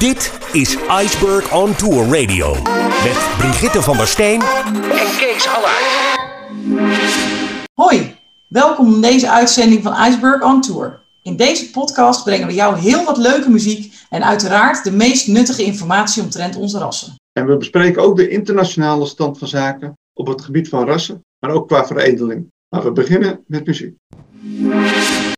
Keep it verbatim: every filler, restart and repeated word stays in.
Dit is Iceberg on Tour Radio. Met Brigitte van der Steen en Kees Allard. Hoi, welkom in deze uitzending van Iceberg on Tour. In deze podcast brengen we jou heel wat leuke muziek en uiteraard de meest nuttige informatie omtrent onze rassen. En we bespreken ook de internationale stand van zaken op het gebied van rassen, maar ook qua veredeling. Maar we beginnen met muziek.